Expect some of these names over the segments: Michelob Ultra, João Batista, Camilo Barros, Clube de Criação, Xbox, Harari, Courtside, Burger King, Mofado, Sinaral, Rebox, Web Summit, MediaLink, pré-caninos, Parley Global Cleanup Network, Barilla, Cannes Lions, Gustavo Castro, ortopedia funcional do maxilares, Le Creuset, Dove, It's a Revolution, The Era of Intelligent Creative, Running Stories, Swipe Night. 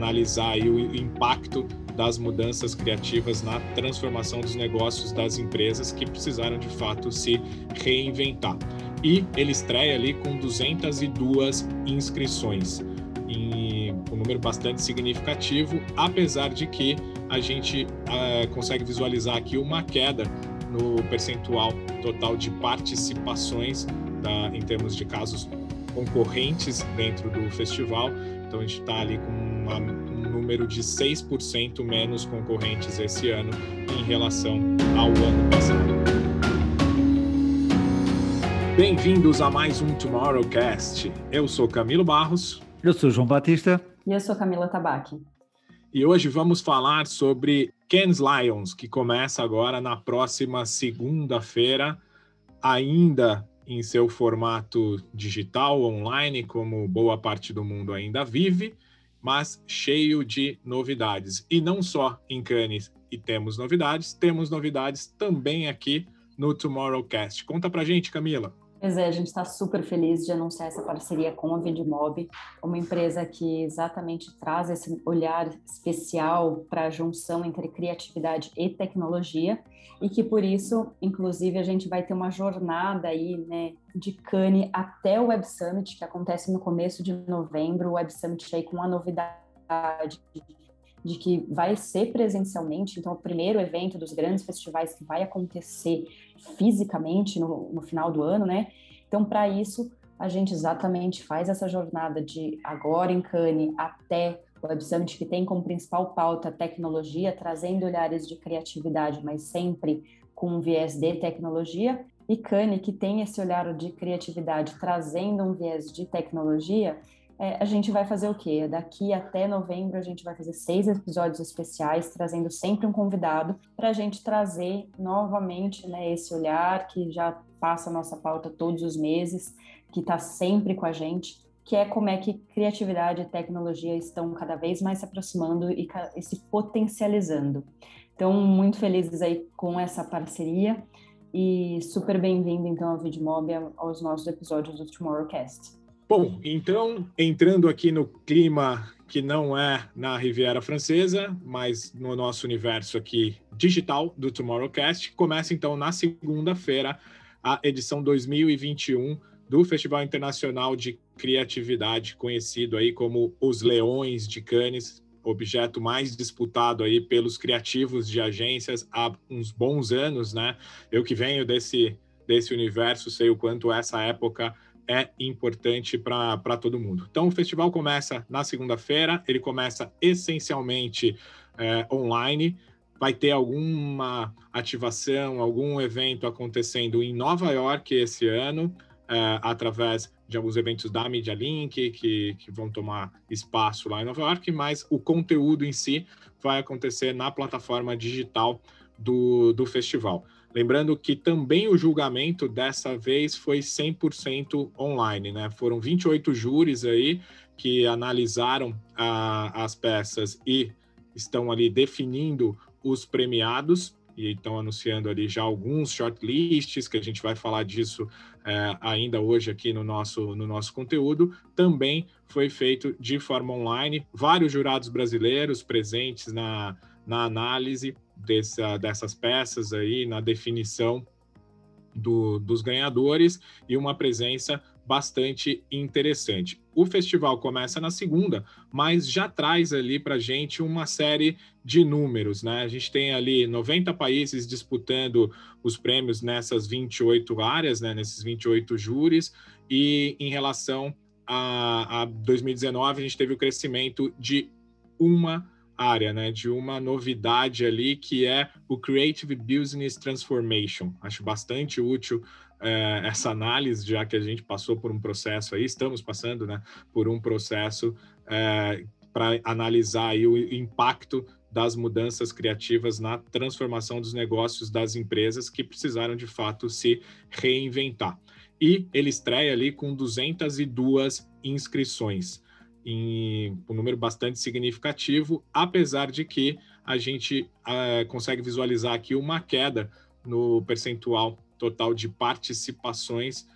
analisar aí o impacto das mudanças criativas na transformação dos negócios das empresas que precisaram, de fato, se reinventar. E ele estreia ali com 202 inscrições, um número bastante significativo, apesar de que a gente consegue visualizar aqui uma queda no percentual total de participações em termos de casos concorrentes dentro do festival. Então a gente está ali com um número de 6% menos concorrentes esse ano em relação ao ano passado. Bem-vindos a mais um Tomorrowcast. Eu sou Camilo Barros. Eu sou João Batista. E eu sou Camila Tabaki. E hoje vamos falar sobre Cannes Lions, que começa agora na próxima segunda-feira, ainda em seu formato digital, online, como boa parte do mundo ainda vive, mas cheio de novidades. E não só em Cannes e temos novidades também aqui no Tomorrowcast. Conta pra gente, Camila. Pois é, a gente está super feliz de anunciar essa parceria com a Vidmob, uma empresa que exatamente traz esse olhar especial para a junção entre criatividade e tecnologia e que, por isso, inclusive, a gente vai ter uma jornada aí, né, de Cannes até o Web Summit, que acontece no começo de novembro, o Web Summit aí com a novidade de que vai ser presencialmente, então o primeiro evento dos grandes festivais que vai acontecer fisicamente no final do ano, né? Então, para isso, a gente exatamente faz essa jornada de agora em Cannes até o Web Summit, que tem como principal pauta tecnologia, trazendo olhares de criatividade, mas sempre com um viés de tecnologia. E Cannes, que tem esse olhar de criatividade, trazendo um viés de tecnologia, a gente vai fazer o quê? Daqui até novembro a gente vai fazer 6 episódios especiais, trazendo sempre um convidado para a gente trazer novamente, né, esse olhar que já passa a nossa pauta todos os meses, que está sempre com a gente, que é como é que criatividade e tecnologia estão cada vez mais se aproximando e se potencializando. Então, muito felizes aí com essa parceria e super bem-vindo, então, ao Vidmob, aos nossos episódios do Tomorrowcast. Bom, então, entrando aqui no clima que não é na Riviera Francesa, mas no nosso universo aqui digital do Tomorrowcast, começa então na segunda-feira a edição 2021 do Festival Internacional de Criatividade, conhecido aí como Os Leões de Cannes, objeto mais disputado aí pelos criativos de agências há uns bons anos, né? Eu que venho desse universo sei o quanto essa época é importante para todo mundo. Então, o festival começa na segunda-feira, ele começa essencialmente online, vai ter alguma ativação, algum evento acontecendo em Nova York esse ano, através de alguns eventos da MediaLink, que vão tomar espaço lá em Nova York, mas o conteúdo em si vai acontecer na plataforma digital do festival. Lembrando que também o julgamento dessa vez foi 100% online, né? Foram 28 júris aí que analisaram as peças e estão ali definindo os premiados e estão anunciando ali já alguns shortlists, que a gente vai falar disso ainda hoje aqui no nosso conteúdo. Também foi feito de forma online, vários jurados brasileiros presentes na análise dessas peças aí, na definição dos ganhadores, e uma presença bastante interessante. O festival começa na segunda, mas já traz ali para a gente uma série de números, né? A gente tem ali 90 países disputando os prêmios nessas 28 áreas, né? Nesses 28 júris, e em relação a 2019, a gente teve o crescimento de uma área, né, de uma novidade ali, que é o Creative Business Transformation. Acho bastante útil essa análise, já que a gente passou por um processo aí, estamos passando, né, por um processo para analisar aí o impacto das mudanças criativas na transformação dos negócios das empresas que precisaram, de fato, se reinventar. E ele estreia ali com 202 inscrições. Um número bastante significativo, apesar de que a gente consegue visualizar aqui uma queda no percentual total de participações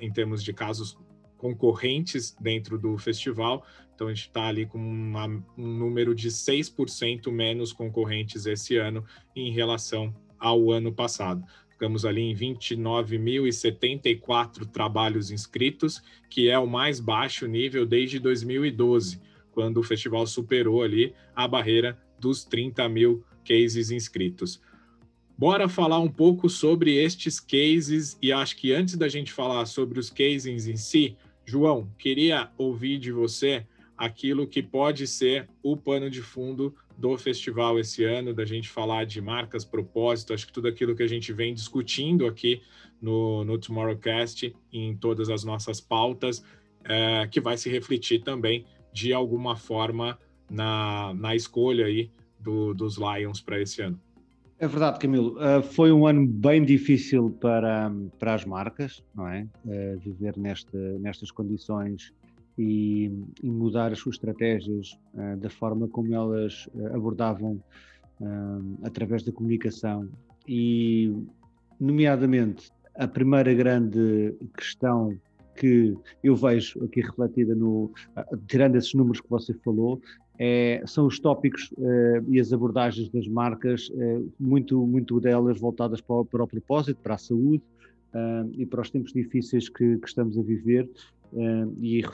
em termos de casos concorrentes dentro do festival, então a gente está ali com um número de 6% menos concorrentes esse ano em relação ao ano passado. Ficamos ali em 29.074 trabalhos inscritos, que é o mais baixo nível desde 2012, quando o festival superou ali a barreira dos 30 mil cases inscritos. Bora falar um pouco sobre estes cases, e acho que antes da gente falar sobre os cases em si, João, queria ouvir de você aquilo que pode ser o pano de fundo do festival esse ano, da gente falar de marcas, propósito, acho que tudo aquilo que a gente vem discutindo aqui no Tomorrowcast, em todas as nossas pautas, que vai se refletir também, de alguma forma, na escolha aí dos Lions para esse ano. É verdade, Camilo. Foi um ano bem difícil para as marcas, não é? Viver nestas condições e mudar as suas estratégias da forma como elas abordavam através da comunicação. E, nomeadamente, a primeira grande questão que eu vejo aqui refletida, tirando esses números que você falou, são os tópicos e as abordagens das marcas, muito delas voltadas para o propósito, para a saúde e para os tempos difíceis que estamos a viver, e a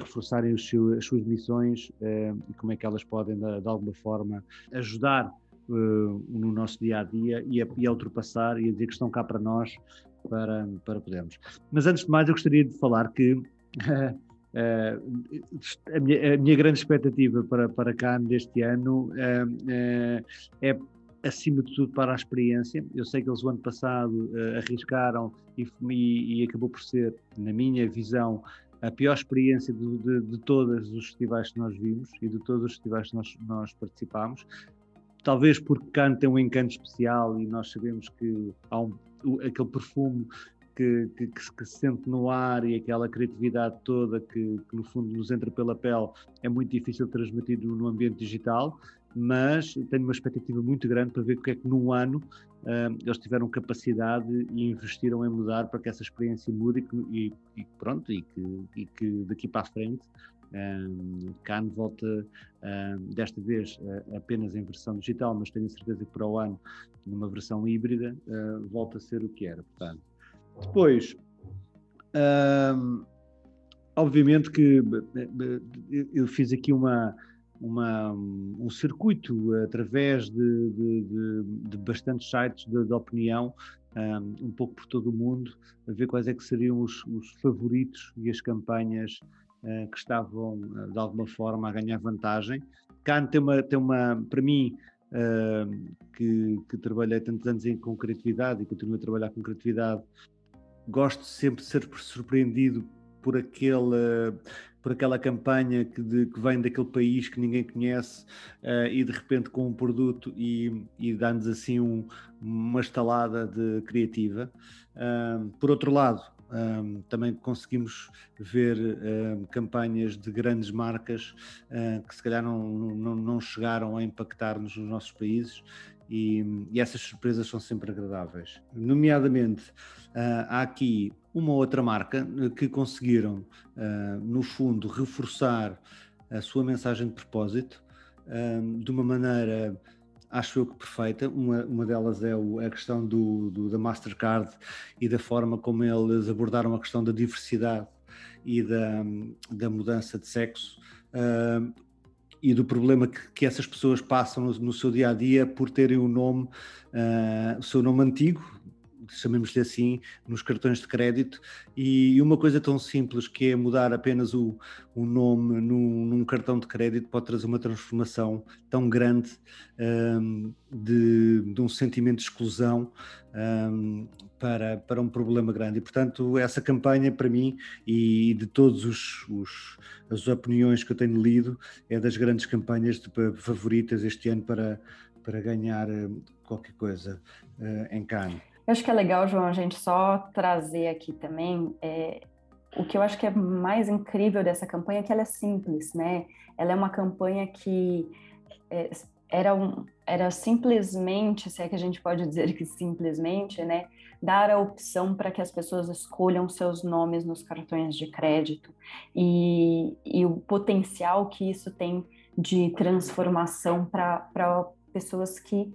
reforçarem as suas missões e como é que elas podem, de alguma forma, ajudar no nosso dia-a-dia e a ultrapassar e a dizer que estão cá para nós, para podermos. Mas antes de mais, eu gostaria de falar que... A minha grande expectativa para Cannes deste ano é, acima de tudo, para a experiência. Eu sei que eles o ano passado arriscaram e acabou por ser, na minha visão, a pior experiência de todos os festivais que nós vimos e de todos os festivais que nós participámos. Talvez porque Cannes tem um encanto especial e nós sabemos que há aquele perfume que se sente no ar e aquela criatividade toda que no fundo nos entra pela pele, é muito difícil transmitir no ambiente digital, mas tenho uma expectativa muito grande para ver o que é que num ano eles tiveram capacidade e investiram em mudar para que essa experiência mude e que daqui para a frente Cannes volta desta vez apenas em versão digital, mas tenho certeza que para o ano, numa versão híbrida, volta a ser o que era, portanto. Depois, obviamente que eu fiz aqui um circuito através de bastantes sites de opinião, um pouco por todo o mundo, a ver quais é que seriam os favoritos e as campanhas que estavam, de alguma forma, a ganhar vantagem. Cannes tem uma, para mim... que trabalhei tantos anos com criatividade e continuo a trabalhar com criatividade, gosto sempre de ser surpreendido por aquela campanha que vem daquele país que ninguém conhece e de repente com um produto e dá-nos assim uma estalada de criativa. Por outro lado, também conseguimos ver campanhas de grandes marcas que se calhar não chegaram a impactar-nos nos nossos países e essas surpresas são sempre agradáveis. Nomeadamente, há aqui uma outra marca que conseguiram, no fundo, reforçar a sua mensagem de propósito de uma maneira... acho eu que perfeita. Uma delas é a questão da Mastercard e da forma como eles abordaram a questão da diversidade e da mudança de sexo e do problema que essas pessoas passam no seu dia-a-dia por terem o seu nome antigo, chamemos-lhe assim, nos cartões de crédito, e uma coisa tão simples que é mudar apenas o nome num cartão de crédito pode trazer uma transformação tão grande de um sentimento de exclusão para um problema grande. E, portanto, essa campanha, para mim, e de todas as opiniões que eu tenho lido, é das grandes campanhas favoritas este ano para ganhar qualquer coisa em Cannes. Eu acho que é legal, João, a gente só trazer aqui também o que eu acho que é mais incrível dessa campanha, que ela é simples, né? Ela é uma campanha que era simplesmente, se é que a gente pode dizer que simplesmente, né, dar a opção para que as pessoas escolham seus nomes nos cartões de crédito e o potencial que isso tem de transformação para pessoas que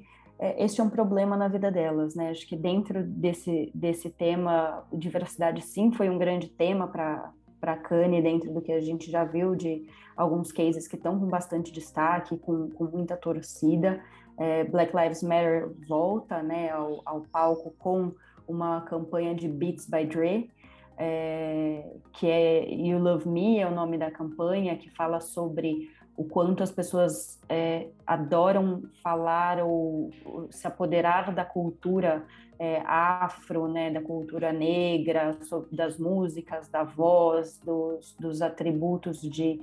este é um problema na vida delas, né? Acho que dentro desse tema, diversidade sim foi um grande tema para a Cannes, dentro do que a gente já viu de alguns cases que estão com bastante destaque, com muita torcida. Black Lives Matter volta, né, ao palco com uma campanha de Beats by Dre, que é You Love Me, é o nome da campanha, que fala sobre o quanto as pessoas adoram falar ou se apoderar da cultura afro, né, da cultura negra, das músicas, da voz, dos atributos de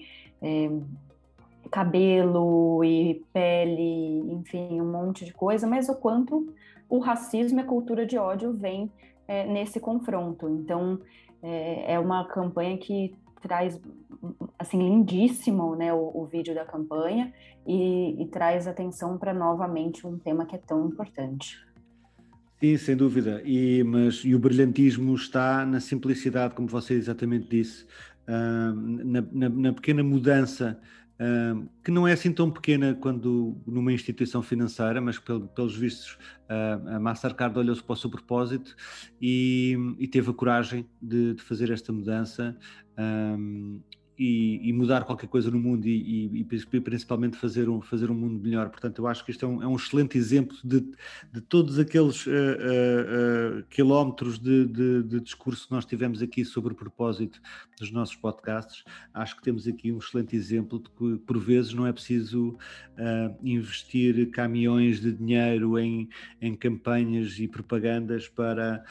cabelo e pele, enfim, um monte de coisa, mas o quanto o racismo e a cultura de ódio vem nesse confronto. Então, é uma campanha que traz, assim, lindíssimo, né, o vídeo da campanha e traz atenção para, novamente, um tema que é tão importante. Sim, sem dúvida. Mas o brilhantismo está na simplicidade, como você exatamente disse, na pequena mudança, que não é assim tão pequena quando numa instituição financeira, mas pelos vistos a Mastercard olhou-se para o seu propósito e teve a coragem de fazer esta mudança e mudar qualquer coisa no mundo e principalmente fazer um mundo melhor. Portanto, eu acho que isto é um excelente exemplo de todos aqueles quilómetros de discurso que nós tivemos aqui sobre o propósito dos nossos podcasts. Acho que temos aqui um excelente exemplo de que, por vezes, não é preciso investir caminhões de dinheiro em campanhas e propagandas para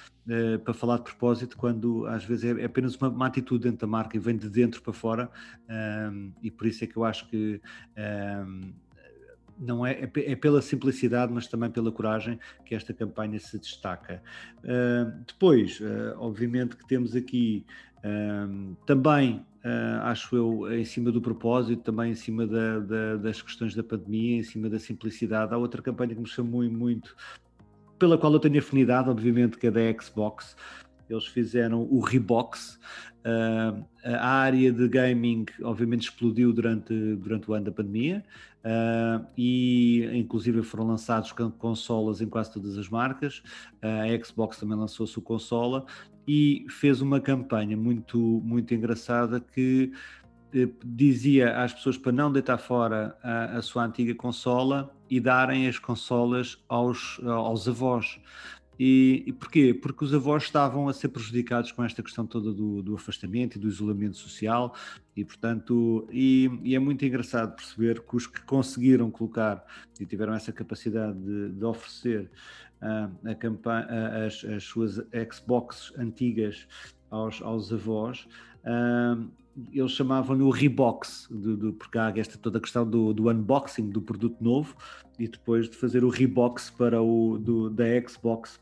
falar de propósito, quando às vezes é apenas uma atitude dentro da marca e vem de dentro para fora, e por isso é que eu acho que não é pela simplicidade, mas também pela coragem que esta campanha se destaca. Depois, obviamente que temos aqui também, acho eu, em cima do propósito, também em cima das questões da pandemia, em cima da simplicidade. Há outra campanha que me chamou muito, pela qual eu tenho afinidade, obviamente, que é da Xbox. Eles fizeram o Rebox. A área de gaming, obviamente, explodiu durante o ano da pandemia e, inclusive, foram lançados consolas em quase todas as marcas. A Xbox também lançou a sua consola e fez uma campanha muito, muito engraçada que dizia às pessoas para não deitar fora a sua antiga consola e darem as consolas aos avós. E porquê? Porque os avós estavam a ser prejudicados com esta questão toda do afastamento e do isolamento social e, portanto, e é muito engraçado perceber que os que conseguiram colocar e tiveram essa capacidade de oferecer as suas Xbox antigas aos avós, eles chamavam-lhe o Rebox, porque há esta toda a questão do unboxing do produto novo e depois de fazer o Rebox da Xbox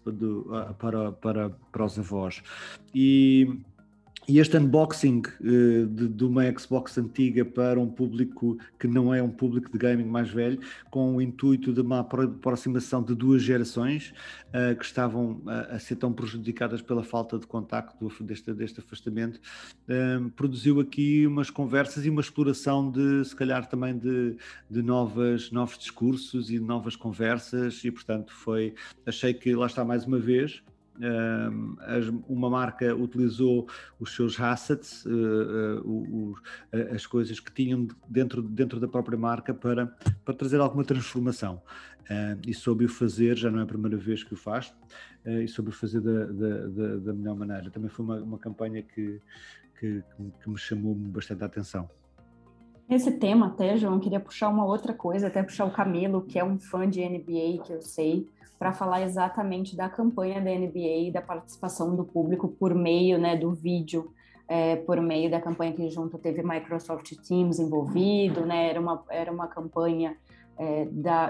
para os avós. E este unboxing de uma Xbox antiga para um público que não é um público de gaming mais velho, com o intuito de uma aproximação de duas gerações que estavam a ser tão prejudicadas pela falta de contacto deste afastamento, produziu aqui umas conversas e uma exploração de, se calhar, também de novos discursos e novas conversas e, portanto, achei que, lá está, mais uma vez, uma marca utilizou os seus assets, as coisas que tinham dentro da própria marca para trazer alguma transformação, e soube o fazer, já não é a primeira vez que o faz, e soube o fazer da melhor maneira. Também foi uma campanha que me chamou bastante a atenção. Nesse tema até, João, queria puxar uma outra coisa, até puxar o Camilo, que é um fã de NBA, que eu sei, para falar exatamente da campanha da NBA e da participação do público por meio, né, do vídeo, por meio da campanha que junto teve Microsoft Teams envolvido, né, era uma campanha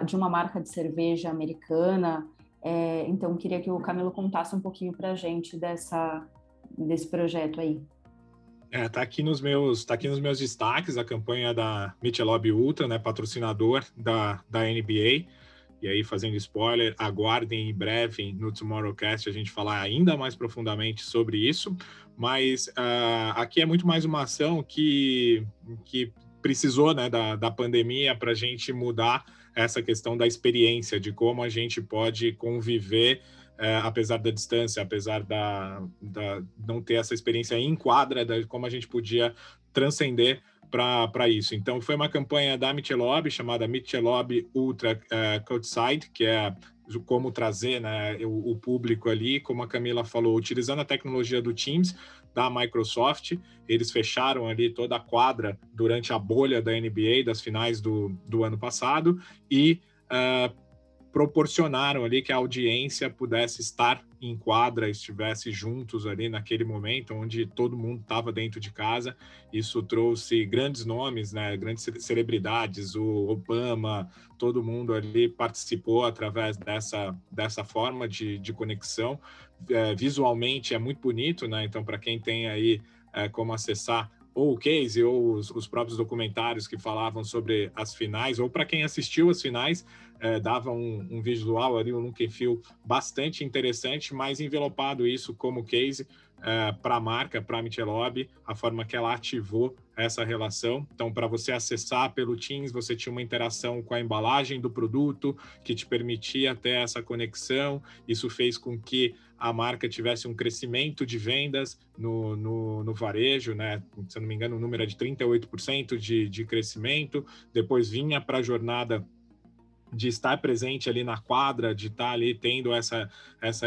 de uma marca de cerveja americana, então queria que o Camilo contasse um pouquinho para a gente desse projeto aí. Tá aqui nos meus destaques a campanha da Michelob Ultra, né, patrocinador da NBA. E aí, fazendo spoiler, aguardem em breve no Tomorrowcast a gente falar ainda mais profundamente sobre isso. Mas aqui é muito mais uma ação que precisou, né, da pandemia para a gente mudar essa questão da experiência, de como a gente pode conviver, apesar da distância, apesar da não ter essa experiência em quadra, como a gente podia transcender para isso. Então, foi uma campanha da Michelob, chamada Michelob Ultra Courtside, que é como trazer, né, o público ali, como a Camila falou, utilizando a tecnologia do Teams, da Microsoft. Eles fecharam ali toda a quadra durante a bolha da NBA, das finais do ano passado, e proporcionaram ali que a audiência pudesse estar em quadra, estivesse juntos ali naquele momento onde todo mundo estava dentro de casa. Isso trouxe grandes nomes, né, grandes celebridades, o Obama, todo mundo ali participou através dessa forma de conexão. Visualmente é muito bonito, né? Então, para quem tem aí como acessar ou o case, ou os próprios documentários que falavam sobre as finais, ou para quem assistiu as finais, dava um visual ali, um look and feel bastante interessante, mas envelopado isso como case para a marca, para a Michelob, a forma que ela ativou essa relação. Então, para você acessar pelo Teams, você tinha uma interação com a embalagem do produto, que te permitia ter essa conexão. Isso fez com que a marca tivesse um crescimento de vendas no varejo, né? Se eu não me engano, o número é de 38% de crescimento. Depois vinha para a jornada de estar presente ali na quadra, de estar ali tendo essa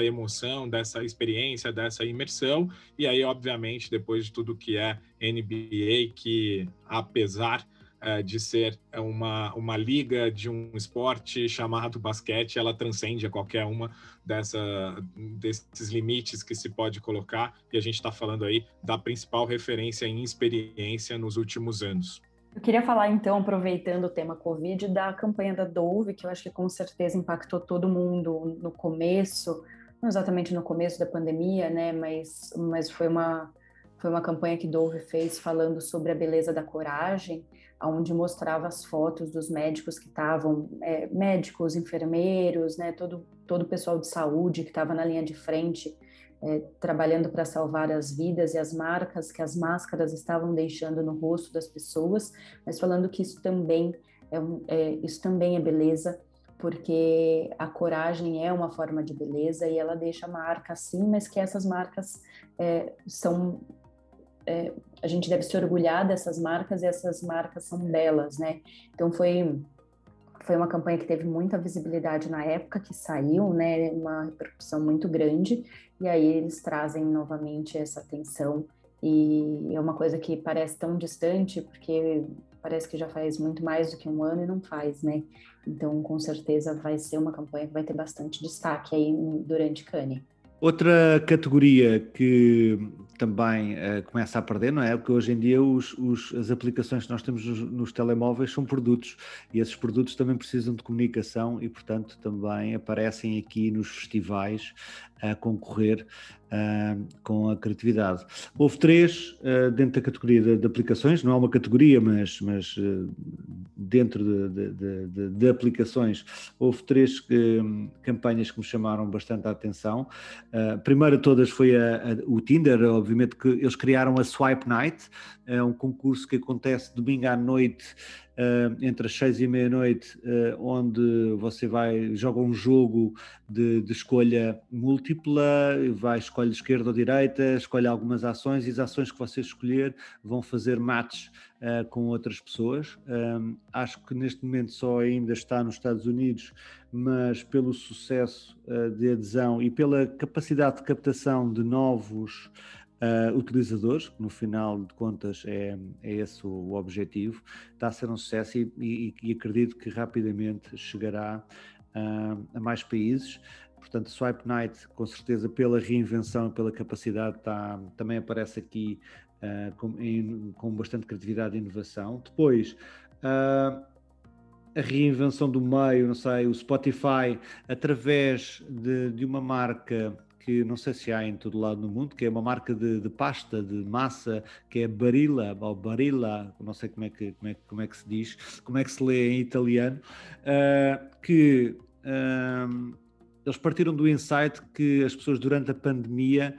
emoção, dessa experiência, dessa imersão. E aí, obviamente, depois de tudo que é NBA, que apesar de ser uma liga de um esporte chamado basquete, ela transcende a qualquer uma desses limites que se pode colocar. E a gente está falando aí da principal referência em experiência nos últimos anos. Eu queria falar, então, aproveitando o tema Covid, da campanha da Dove, que eu acho que com certeza impactou todo mundo no começo, não exatamente no começo da pandemia, né, mas foi uma campanha que Dove fez falando sobre a beleza da coragem, onde mostrava as fotos dos médicos que estavam, médicos, enfermeiros, né, todo o pessoal de saúde que estava na linha de frente, trabalhando para salvar as vidas e as marcas que as máscaras estavam deixando no rosto das pessoas, mas falando que isso também é beleza, porque a coragem é uma forma de beleza e ela deixa a marca assim, mas que essas marcas a gente deve se orgulhar dessas marcas e essas marcas são belas, né? Então foi uma campanha que teve muita visibilidade na época que saiu, né, uma repercussão muito grande, e aí eles trazem novamente essa atenção, e é uma coisa que parece tão distante, porque parece que já faz muito mais do que um ano e não faz, né, então com certeza vai ser uma campanha que vai ter bastante destaque aí durante Cannes. Outra categoria que também começa a perder, não é? Porque hoje em dia as aplicações que nós temos nos telemóveis são produtos, e esses produtos também precisam de comunicação e, portanto, também aparecem aqui nos festivais a concorrer com a criatividade. Houve três dentro da categoria de aplicações, não é uma categoria, mas dentro de aplicações, houve três campanhas que me chamaram bastante a atenção. A primeira de todas foi o Tinder, obviamente que eles criaram a Swipe Night, é um concurso que acontece domingo à noite, entre as 6h e meia-noite, onde você joga um jogo de escolha múltipla, escolhe esquerda ou direita, escolhe algumas ações, e as ações que você escolher vão fazer match com outras pessoas. Acho que neste momento só ainda está nos Estados Unidos, mas pelo sucesso de adesão e pela capacidade de captação de novos utilizadores, que no final de contas é esse o objetivo, está a ser um sucesso e acredito que rapidamente chegará a mais países. Portanto, Swipe Night, com certeza, pela reinvenção, pela capacidade, também aparece aqui com bastante criatividade e inovação. Depois, a reinvenção do meio, não sei, o Spotify, através de uma marca que não sei se há em todo lado no mundo, que é uma marca de pasta, de massa, que é Barilla, ou Barilla, não sei como é que se diz, como é que se lê em italiano, que... Eles partiram do insight que as pessoas durante a pandemia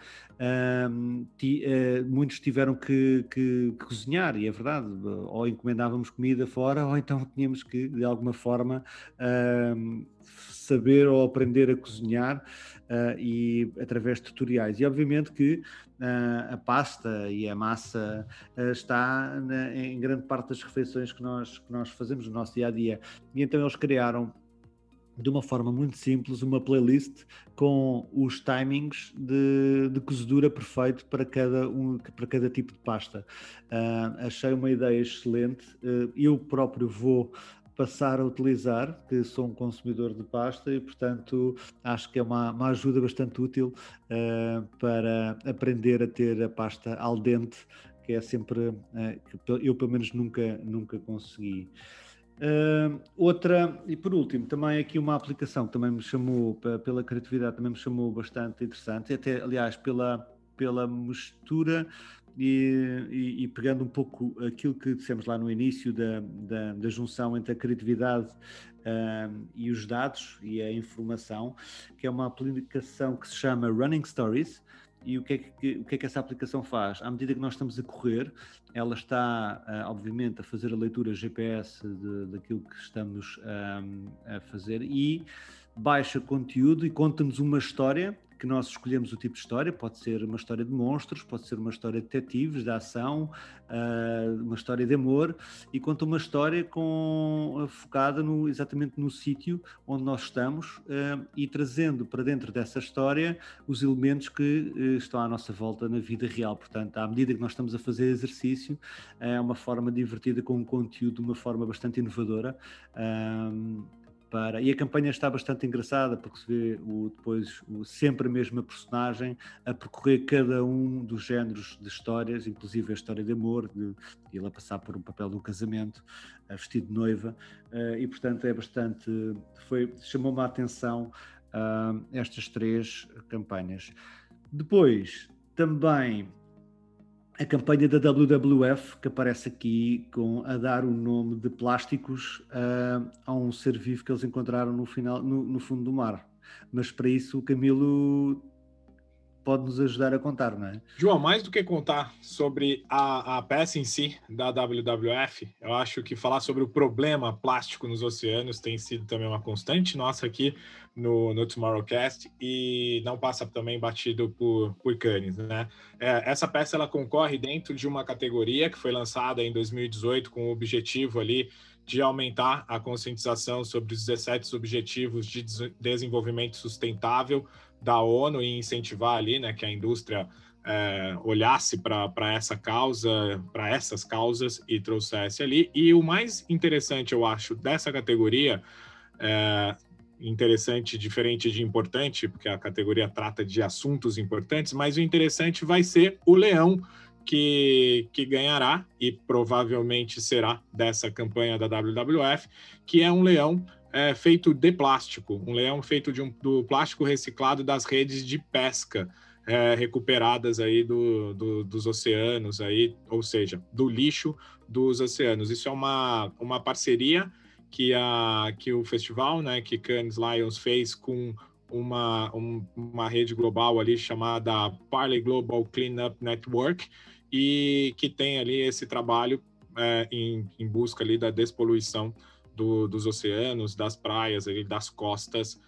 muitos tiveram que cozinhar, e é verdade, ou encomendávamos comida fora, ou então tínhamos que, de alguma forma, saber ou aprender a cozinhar, e através de tutoriais. E obviamente que a pasta e a massa está em grande parte das refeições que nós fazemos no nosso dia-a-dia. E então eles criaram, de uma forma muito simples, uma playlist com os timings de cozedura perfeito para cada tipo de pasta. Achei uma ideia excelente. Eu próprio vou passar a utilizar, que sou um consumidor de pasta, e portanto acho que é uma ajuda bastante útil para aprender a ter a pasta al dente, que é sempre, eu pelo menos nunca consegui. Outra, e por último, também aqui uma aplicação que também me chamou, pela criatividade, também me chamou bastante interessante, até aliás pela mistura e pegando um pouco aquilo que dissemos lá no início da junção entre a criatividade e os dados e a informação, que é uma aplicação que se chama Running Stories. E o que é que essa aplicação faz? À medida que nós estamos a correr, ela está, obviamente, a fazer a leitura GPS daquilo que estamos a fazer, e baixa conteúdo e conta-nos uma história, que nós escolhemos o tipo de história. Pode ser uma história de monstros, pode ser uma história de detetives, de ação, uma história de amor, e conta uma história focada exatamente no sítio onde nós estamos, e trazendo para dentro dessa história os elementos que estão à nossa volta na vida real. Portanto, à medida que nós estamos a fazer exercício, é uma forma divertida, com um conteúdo de uma forma bastante inovadora. E a campanha está bastante engraçada, porque se vê sempre a mesma personagem a percorrer cada um dos géneros de histórias, inclusive a história de amor, de ele a passar por um papel do casamento, a vestido de noiva, e portanto é bastante, chamou-me a atenção estas três campanhas. Depois também a campanha da WWF, que aparece aqui a dar o nome de plásticos a um ser vivo que eles encontraram no fundo do mar. Mas para isso o Camilo pode nos ajudar a contar, não é? João, mais do que contar sobre a peça em si da WWF, eu acho que falar sobre o problema plástico nos oceanos tem sido também uma constante nossa aqui no Tomorrowcast, e não passa também batido por Cannes, né? Essa peça ela concorre dentro de uma categoria que foi lançada em 2018 com o objetivo ali de aumentar a conscientização sobre os 17 Objetivos de Desenvolvimento Sustentável da ONU, e incentivar ali, né, que a indústria olhasse para essa causa, para essas causas, e trouxesse ali. E o mais interessante, eu acho, dessa categoria, interessante, diferente de importante, porque a categoria trata de assuntos importantes, mas o interessante vai ser o leão que ganhará, e provavelmente será dessa campanha da WWF, que é um leão feito de plástico, um leão feito do plástico reciclado das redes de pesca recuperadas aí dos oceanos, aí, ou seja, do lixo dos oceanos. Isso é uma parceria que o festival, né, que Cannes Lions fez com uma rede global ali chamada Parley Global Cleanup Network, e que tem ali esse trabalho em busca ali da despoluição dos oceanos, das praias, ali, das costas,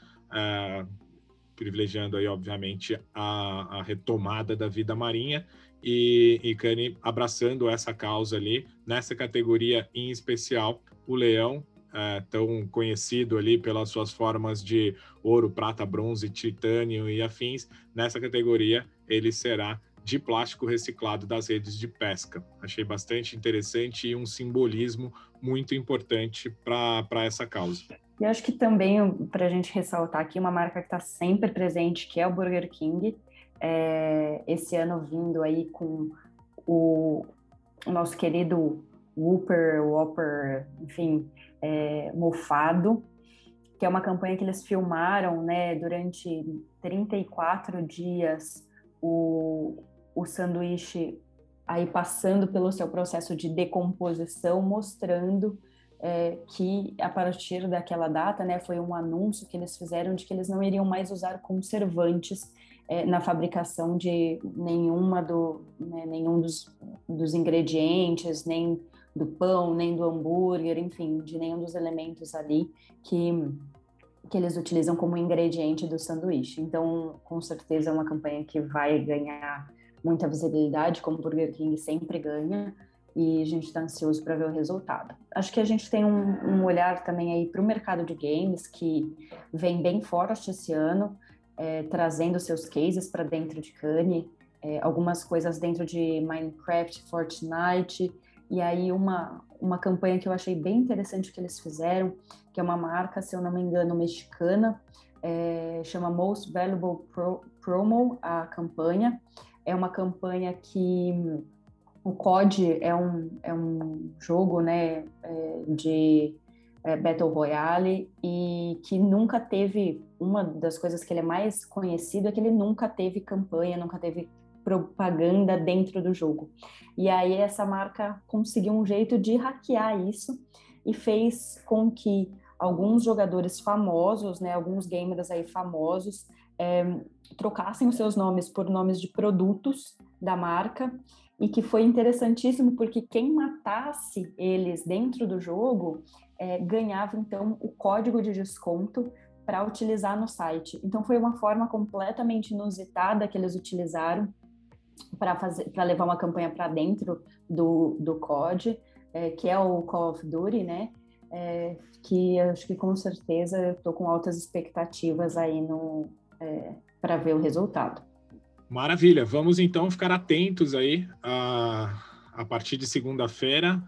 privilegiando aí, obviamente, a retomada da vida marinha, e Cannes abraçando essa causa ali, nessa categoria em especial, o leão, tão conhecido ali pelas suas formas de ouro, prata, bronze, titânio e afins. Nessa categoria ele será de plástico reciclado das redes de pesca. Achei bastante interessante e um simbolismo muito importante para essa causa. E acho que também, para a gente ressaltar aqui, uma marca que está sempre presente, que é o Burger King, esse ano vindo aí com o nosso querido Whopper, enfim, Mofado, que é uma campanha que eles filmaram, né, durante 34 dias o sanduíche aí passando pelo seu processo de decomposição, mostrando que a partir daquela data, né, foi um anúncio que eles fizeram de que eles não iriam mais usar conservantes na fabricação de nenhum dos ingredientes, nem do pão, nem do hambúrguer, enfim, de nenhum dos elementos ali que eles utilizam como ingrediente do sanduíche. Então, com certeza é uma campanha que vai ganhar muita visibilidade, como o Burger King sempre ganha, e a gente está ansioso para ver o resultado. Acho que a gente tem um olhar também aí para o mercado de games, que vem bem forte esse ano, trazendo seus cases para dentro de Cannes, algumas coisas dentro de Minecraft, Fortnite, e aí uma campanha que eu achei bem interessante que eles fizeram, que é uma marca, se eu não me engano, mexicana, chama Most Valuable Promo, a campanha. É uma campanha que o COD é um jogo, né, de Battle Royale, e que nunca teve, uma das coisas que ele é mais conhecido é que ele nunca teve campanha, nunca teve propaganda dentro do jogo. E aí essa marca conseguiu um jeito de hackear isso e fez com que alguns jogadores famosos, né, alguns gamers aí famosos, trocassem os seus nomes por nomes de produtos da marca, e que foi interessantíssimo porque quem matasse eles dentro do jogo ganhava então o código de desconto para utilizar no site. Então foi uma forma completamente inusitada que eles utilizaram para levar uma campanha para dentro do COD, que é o Call of Duty, né? Que acho que com certeza eu estou com altas expectativas aí para ver o resultado. Maravilha, vamos então ficar atentos aí a partir de segunda-feira,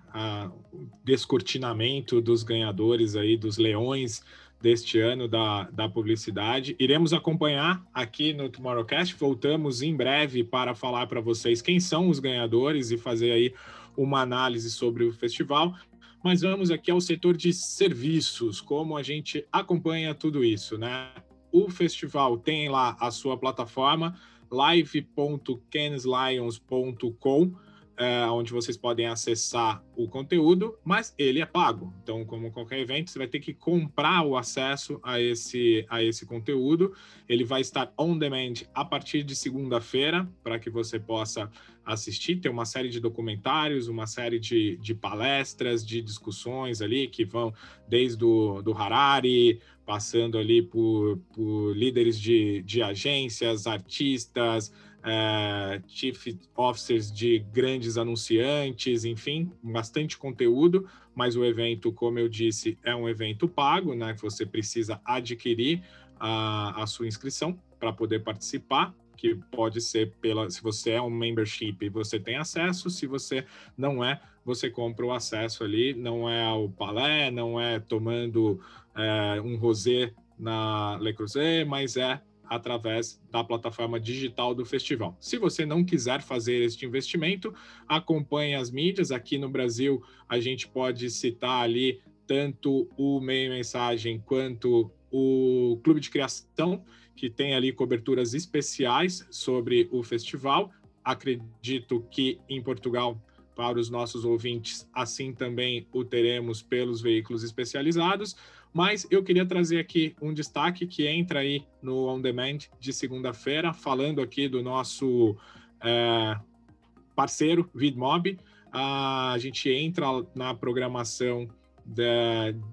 o descortinamento dos ganhadores aí, dos leões deste ano da publicidade. Iremos acompanhar aqui no Tomorrowcast, voltamos em breve para falar para vocês quem são os ganhadores e fazer aí uma análise sobre o festival, mas vamos aqui ao setor de serviços, como a gente acompanha tudo isso, né? O festival tem lá a sua plataforma, live.caneslions.com, onde vocês podem acessar o conteúdo, mas ele é pago. Então, como qualquer evento, você vai ter que comprar o acesso a esse conteúdo. Ele vai estar on demand a partir de segunda-feira, para que você possa assistir. Tem uma série de documentários, uma série de palestras, de discussões ali, que vão desde do Harari, passando ali por líderes de agências, artistas, chief officers de grandes anunciantes, enfim, bastante conteúdo, mas o evento, como eu disse, é um evento pago, né? Você precisa adquirir a sua inscrição para poder participar, que pode ser se você é um membership, você tem acesso, se você não é, você compra o acesso ali, não é ao palé, não é tomando um rosé na Le Creuset, mas é através da plataforma digital do festival. Se você não quiser fazer este investimento, acompanhe as mídias. Aqui no Brasil, a gente pode citar ali tanto o Meio Mensagem quanto o Clube de Criação, que tem ali coberturas especiais sobre o festival. Acredito que em Portugal, para os nossos ouvintes, assim também o teremos pelos veículos especializados. Mas eu queria trazer aqui um destaque que entra aí no On Demand de segunda-feira, falando aqui do nosso parceiro, Vidmob. A gente entra na programação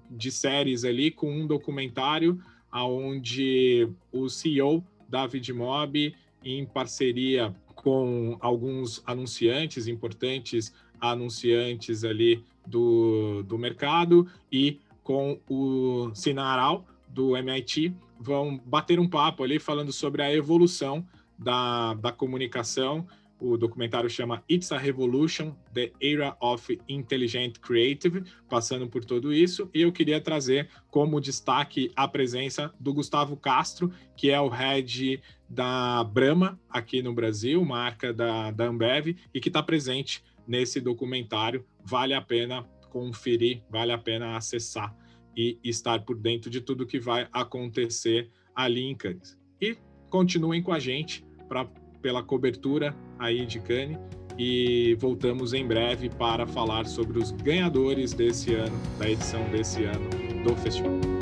de séries ali com um documentário onde o CEO da Vidmob, em parceria com alguns anunciantes importantes, anunciantes ali do mercado, e com o Sinaral, do MIT, vão bater um papo ali falando sobre a evolução da comunicação. O documentário chama It's a Revolution, The Era of Intelligent Creative, passando por tudo isso. E eu queria trazer como destaque a presença do Gustavo Castro, que é o head da Brahma aqui no Brasil, marca da Ambev, e que está presente nesse documentário. Vale a pena conferir, vale a pena acessar e estar por dentro de tudo que vai acontecer ali em Cannes. E continuem com a gente pela cobertura aí de Cannes, e voltamos em breve para falar sobre os ganhadores desse ano, da edição desse ano do festival.